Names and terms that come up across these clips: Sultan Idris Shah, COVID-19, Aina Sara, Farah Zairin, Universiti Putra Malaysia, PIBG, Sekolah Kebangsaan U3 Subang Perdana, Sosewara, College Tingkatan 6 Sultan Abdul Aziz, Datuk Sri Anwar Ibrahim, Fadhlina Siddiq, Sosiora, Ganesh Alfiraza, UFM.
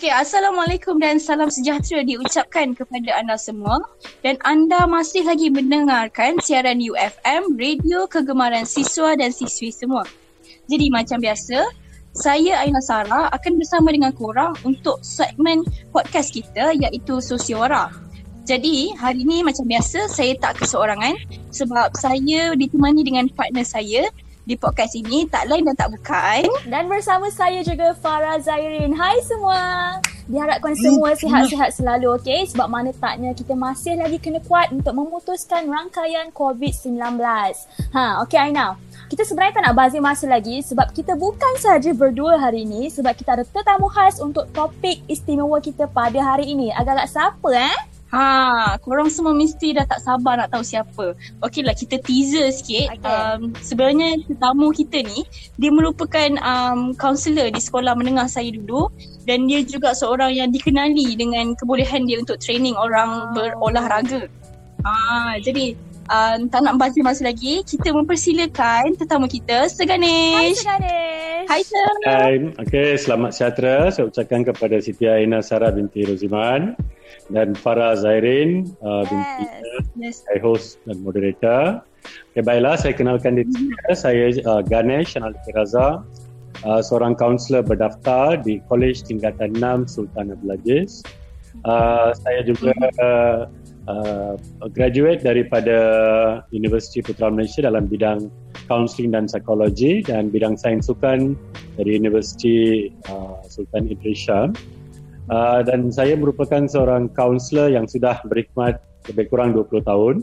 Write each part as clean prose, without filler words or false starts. Okey, Assalamualaikum dan salam sejahtera diucapkan kepada anda semua. Dan anda masih lagi mendengarkan siaran UFM, radio kegemaran siswa dan siswi semua. Jadi macam biasa, saya Aina Sara akan bersama dengan korang untuk segmen podcast kita iaitu Sosiora. Jadi hari ni macam biasa saya tak keseorangan sebab saya ditemani dengan partner saya di podcast ini, tak lain dan tak bukan. Dan bersama saya juga Farah Zairin. Hai semua. Diharapkan semua sihat-sihat selalu, okey? Sebab mana taknya kita masih lagi kena kuat untuk memutuskan rangkaian COVID-19. Okey Aina. Kita sebenarnya tak nak bazir masa lagi sebab kita bukan sahaja berdua hari ini, sebab kita ada tetamu khas untuk topik istimewa kita pada hari ini. Agak-agak siapa korang semua mesti dah tak sabar nak tahu siapa. Okeylah, kita teaser sikit. Okay. Sebenarnya tetamu kita ni, dia merupakan kaunselor di sekolah menengah saya dulu. Dan dia juga seorang yang dikenali dengan kebolehan dia untuk training orang berolahraga. Jadi tak nak bazir masa lagi, kita mempersilakan tetamu kita, Sir Ganesh. Hai Sir Ganesh. Hai Sir. Hai. Okay, selamat sejahtera. Saya ucapkan kepada Siti Aina Sara binti Roziman dan Farah Zairin binti. Yes. I host dan moderator. Okay, baiklah, saya kenalkan diri saya. Saya Ganesh Alfiraza, seorang kaunselor berdaftar di College Tingkatan 6 Sultan Abdul Aziz. Saya juga graduate daripada Universiti Putra Malaysia dalam bidang kaunseling dan psikologi, dan bidang sains sukan dari Universiti Sultan Idris Shah. Dan saya merupakan seorang kaunselor yang sudah berkhidmat lebih kurang 20 tahun.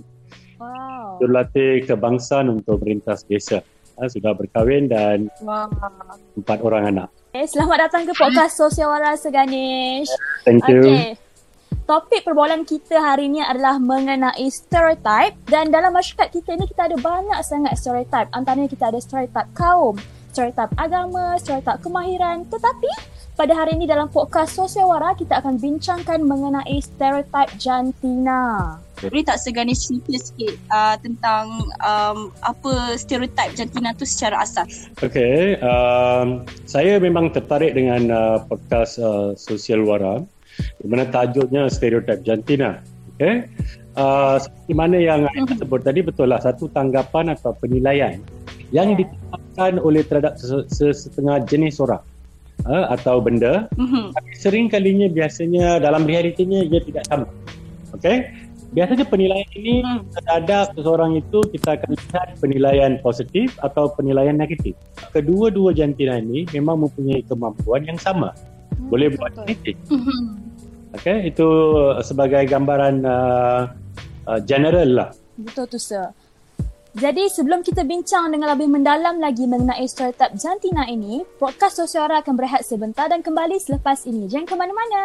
Wow. Jurulatih kebangsaan untuk melintas desa. Sudah berkahwin dan 4 orang anak. Okay, selamat datang ke podcast Sosewara, Sir Ganesh. Thank you. Okay. Topik perbualan kita hari ini adalah mengenai stereotip, dan dalam masyarakat kita ni kita ada banyak sangat stereotip. Antaranya kita ada stereotip kaum, stereotip agama, stereotip kemahiran. Tetapi pada hari ini dalam podcast Sosewara kita akan bincangkan mengenai stereotip jantina. Boleh tak Sir Ganesh cerita sikit tentang apa stereotip jantina tu secara asas? Okey, saya memang tertarik dengan podcast Sosewara, di mana tajuknya stereotip jantina. Okay. Seperti mana yang saya sebut tadi, betul lah, satu tanggapan atau penilaian yang ditetapkan oleh terhadap sesetengah jenis orang atau benda. Tapi sering kalinya biasanya dalam realitinya ia tidak sama. Okay. Biasanya penilaian ini terhadap seseorang itu kita akan lihat penilaian positif atau penilaian negatif. Kedua-dua jantina ini memang mempunyai kemampuan yang sama. Boleh buat kritik. Okay, itu sebagai gambaran general lah. Betul tu, Sir. Jadi sebelum kita bincang dengan lebih mendalam lagi mengenai stereotip jantina ini, podcast Sosiora akan berehat sebentar dan kembali selepas ini. Jangan ke mana-mana.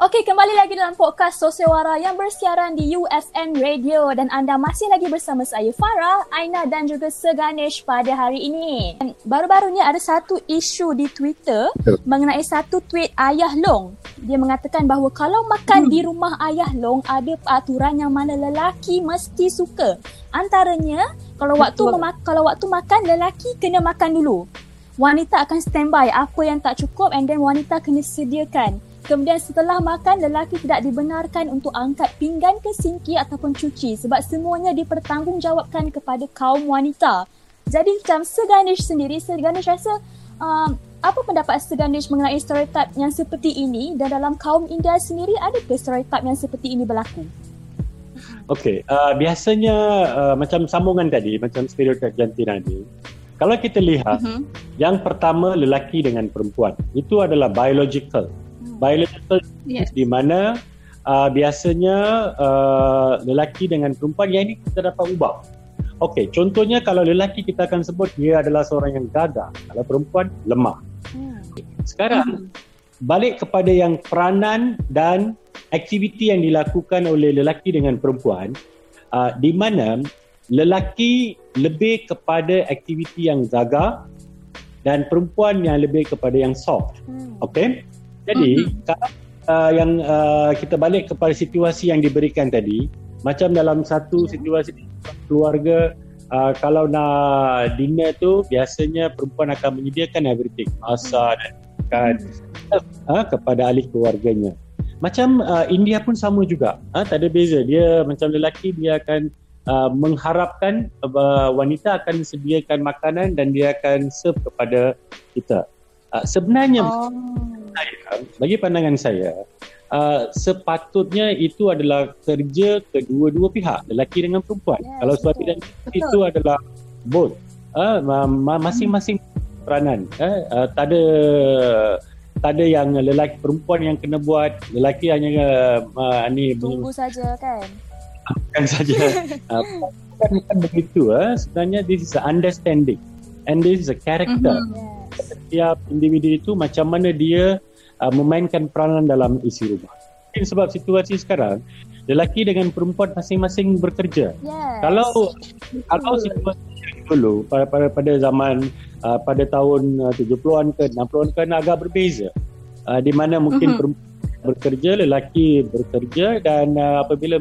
Okey, kembali lagi dalam podcast Sosewara yang bersiaran di UFM Radio, dan anda masih lagi bersama saya Farah, Aina dan juga Sir Ganesh pada hari ini. Baru-baru ni ada satu isu di Twitter mengenai satu tweet Ayah Long. Dia mengatakan bahawa kalau makan di rumah Ayah Long ada peraturan yang mana lelaki mesti suka. Antaranya, kalau waktu makan, lelaki kena makan dulu. Wanita akan standby apa yang tak cukup, and then wanita kena sediakan. Kemudian setelah makan, lelaki tidak dibenarkan untuk angkat pinggan ke sinki ataupun cuci sebab semuanya dipertanggungjawabkan kepada kaum wanita. Jadi macam Sir Ganesh sendiri, Sir Ganesh rasa apa pendapat Sir Ganesh mengenai stereotip yang seperti ini, dan dalam kaum India sendiri adakah stereotip yang seperti ini berlaku? Okey, biasanya macam sambungan tadi, macam stereotip jantina ni. Kalau kita lihat, yang pertama lelaki dengan perempuan, itu adalah biological. Biological, yes. Di mana biasanya lelaki dengan perempuan, yang ini kita dapat ubah. Okey, contohnya kalau lelaki kita akan sebut dia adalah seorang yang gagah, kalau perempuan lemah. Sekarang balik kepada yang peranan dan aktiviti yang dilakukan oleh lelaki dengan perempuan, di mana lelaki lebih kepada aktiviti yang gagah dan perempuan yang lebih kepada yang soft. Okey. Jadi yang kita balik kepada situasi yang diberikan tadi, macam dalam satu situasi keluarga, Kalau nak dinner tu biasanya perempuan akan menyediakan everything, masak dan makan kepada ahli keluarganya. Macam India pun sama juga, tak ada beza. Dia macam lelaki, dia akan mengharapkan wanita akan sediakan makanan dan dia akan serve kepada kita. Sebenarnya bagi pandangan saya, sepatutnya itu adalah kerja kedua-dua pihak, lelaki dengan perempuan. Kalau suami dan isteri itu adalah both, masing-masing peranan. Tak ada yang lelaki perempuan yang kena buat, lelaki hanya tunggu saja kan? Bukan saja. Bukan begitu. Sebenarnya this is an understanding and this is a character. Setiap individu itu macam mana dia memainkan peranan dalam isi rumah. Sebab situasi sekarang, lelaki dengan perempuan masing-masing bekerja. Yes. Kalau situasi dulu pada zaman pada tahun 70-an ke 60-an ke agak berbeza. Di mana mungkin perempuan bekerja, lelaki bekerja, dan apabila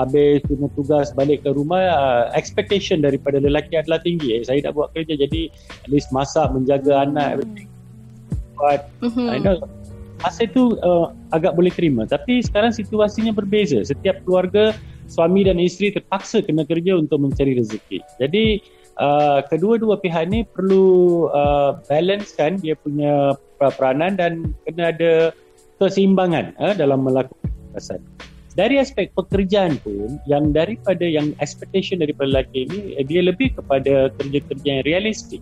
habis punya tugas balik ke rumah, expectation daripada lelaki adalah tinggi. Saya nak buat kerja, jadi at least masak, menjaga anak, everything. But I know masa itu agak boleh terima. Tapi sekarang situasinya berbeza. Setiap keluarga, suami dan isteri terpaksa kena kerja untuk mencari rezeki. Jadi kedua-dua pihak ni perlu balancekan dia punya peranan dan kena ada keseimbangan dalam melakukan pekerjaan. Dari aspek pekerjaan pun, yang daripada yang expectation daripada lelaki ni, dia lebih kepada kerja-kerja yang realistik.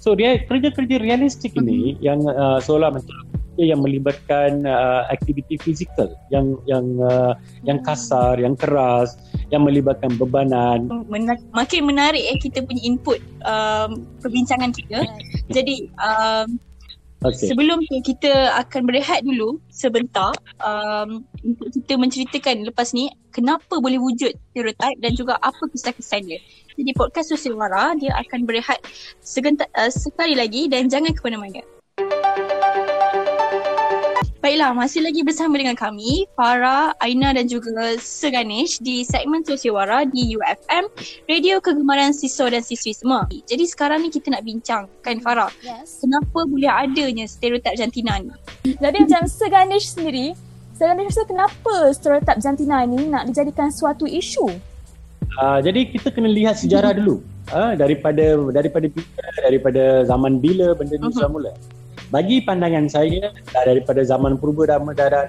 So dia kerja-kerja realistik ini yang seolah macam yang melibatkan aktiviti fizikal yang kasar, yang keras, yang melibatkan bebanan. Makin menarik kita punya input perbincangan kita. Jadi sebelum tu kita akan berehat dulu sebentar untuk kita menceritakan lepas ni kenapa boleh wujud stereotip dan juga apa kesan-kesan dia. Jadi podcast Sosewara dia akan berehat sekali lagi dan jangan ke mana-mana. Baiklah, masih lagi bersama dengan kami, Farah, Aina dan juga Sir Ganesh di segmen Sosewara di UFM, Radio Kegemaran Siswa dan Siswi semua. Jadi sekarang ni kita nak bincang, kan Farah? Yes. Kenapa boleh adanya stereotip jantina ni? Jadi macam Sir Ganesh sendiri, Sir Ganesh rasa kenapa stereotip jantina ni nak dijadikan suatu isu? Jadi kita kena lihat sejarah dulu. Daripada zaman bila benda ni mula. Bagi pandangan saya, daripada zaman purba dah mula dah.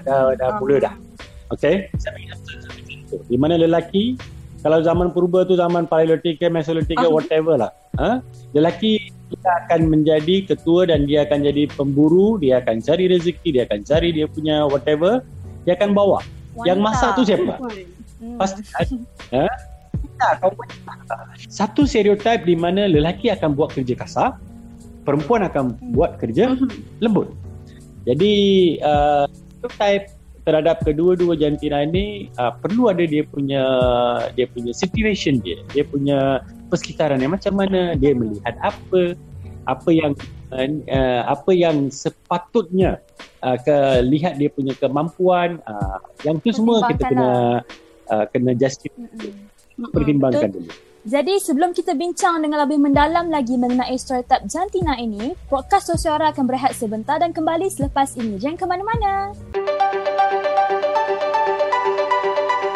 Okay? Saya bagi satu contoh. Di mana lelaki, kalau zaman purba tu zaman Paleolitik, Mesololitik, whatever lah. Lelaki akan menjadi ketua dan dia akan jadi pemburu, dia akan cari rezeki, dia akan cari dia punya whatever, dia akan bawa. Wanita. Yang masak tu siapa? Pasti. Satu stereotip di mana lelaki akan buat kerja kasar, perempuan akan buat kerja lembut. Jadi stereotip terhadap kedua-dua jantina ini perlu ada dia punya situation, dia punya persekitaran yang macam mana, dia melihat apa yang sepatutnya lihat dia punya kemampuan, yang tu semua kita kena justify, pertimbangkan dulu. Jadi sebelum kita bincang dengan lebih mendalam lagi mengenai stereotip jantina ini, podcast Sosiora akan berehat sebentar dan kembali selepas ini. Jangan ke mana-mana.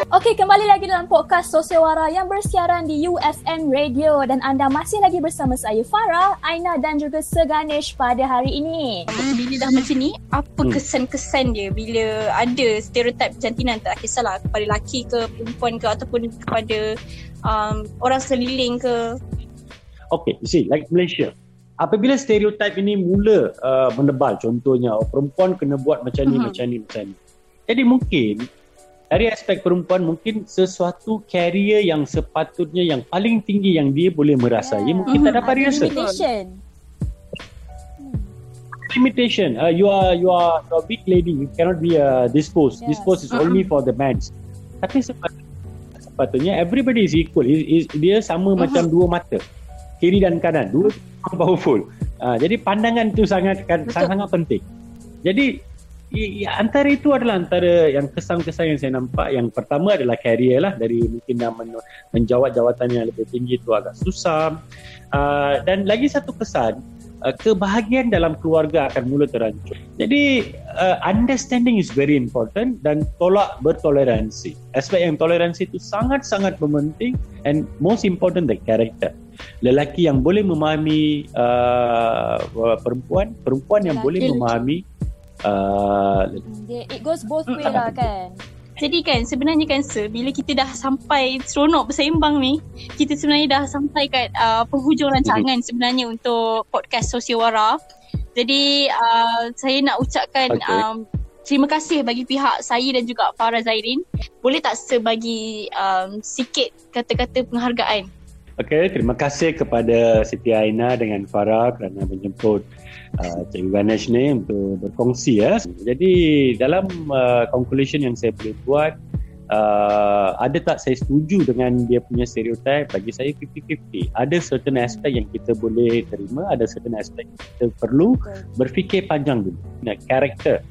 Okey, kembali lagi dalam podcast Sosewara yang bersiaran di UFM Radio dan anda masih lagi bersama saya Farah, Aina dan juga Sir Ganesh pada hari ini. Bila dah macam ni, apa kesan-kesan dia bila ada stereotip jantina, tak kisahlah kepada lelaki ke perempuan ke ataupun kepada orang seliling ke? Okey, you see, like Malaysia. Apabila stereotip ini mula menebal, contohnya perempuan kena buat macam ni, macam ni. Jadi mungkin dari aspek perempuan, mungkin sesuatu karier yang sepatutnya yang paling tinggi yang dia boleh merasai, mungkin tak dapat rasa. Limitation. You are a big lady, you cannot be this post. Yes. This post is only for the men. Tapi sepatutnya everybody is equal. Dia sama macam dua mata, kiri dan kanan, dua powerful. Jadi pandangan tu sangat penting. Jadi Ya, antara itu adalah antara yang kesan-kesan yang saya nampak. Yang pertama adalah karier lah, dari mungkin dah menjawat jawatan yang lebih tinggi itu agak susah. Dan lagi satu kesan, kebahagiaan dalam keluarga akan mula terancur. Jadi understanding is very important, dan tolak bertoleransi. Aspek yang toleransi itu sangat-sangat mementing, and most important the character. Lelaki yang boleh memahami perempuan, perempuan yang boleh memahami it goes both way lah kan. Jadi kan sebenarnya kan sir, bila kita dah sampai seronok bersembang ni, kita sebenarnya dah sampai kat penghujung rancangan sebenarnya untuk podcast Sosiora. Jadi saya nak ucapkan terima kasih bagi pihak saya dan juga Farah Zairin. Boleh tak sir bagi sikit kata-kata penghargaan? Okey, terima kasih kepada Siti Aina dengan Farah kerana menjemput Cikgu Ganesh ni untuk berkongsi ya. Jadi dalam conclusion yang saya boleh buat, ada tak saya setuju dengan dia punya stereotype? Bagi saya 50-50. Ada certain aspek yang kita boleh terima, ada certain aspek yang kita perlu berfikir panjang dulu. Nah, karakter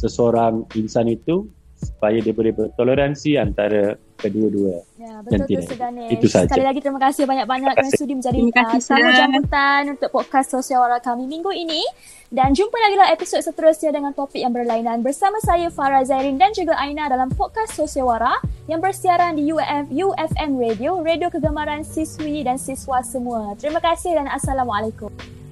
seseorang insan itu supaya dia boleh bertoleransi antara kedua-dua. Ya, betul tu Ganesh. Itu sahaja. Sekali lagi terima kasih banyak-banyak kerana sudi menjadi tamu jemputan untuk podcast Sosiora kami minggu ini, dan jumpa lagi lah episod seterusnya dengan topik yang berlainan bersama saya Farah Zairin dan juga Aina dalam podcast Sosiora yang bersiaran di UFM Radio kegemaran siswi dan siswa semua. Terima kasih dan assalamualaikum.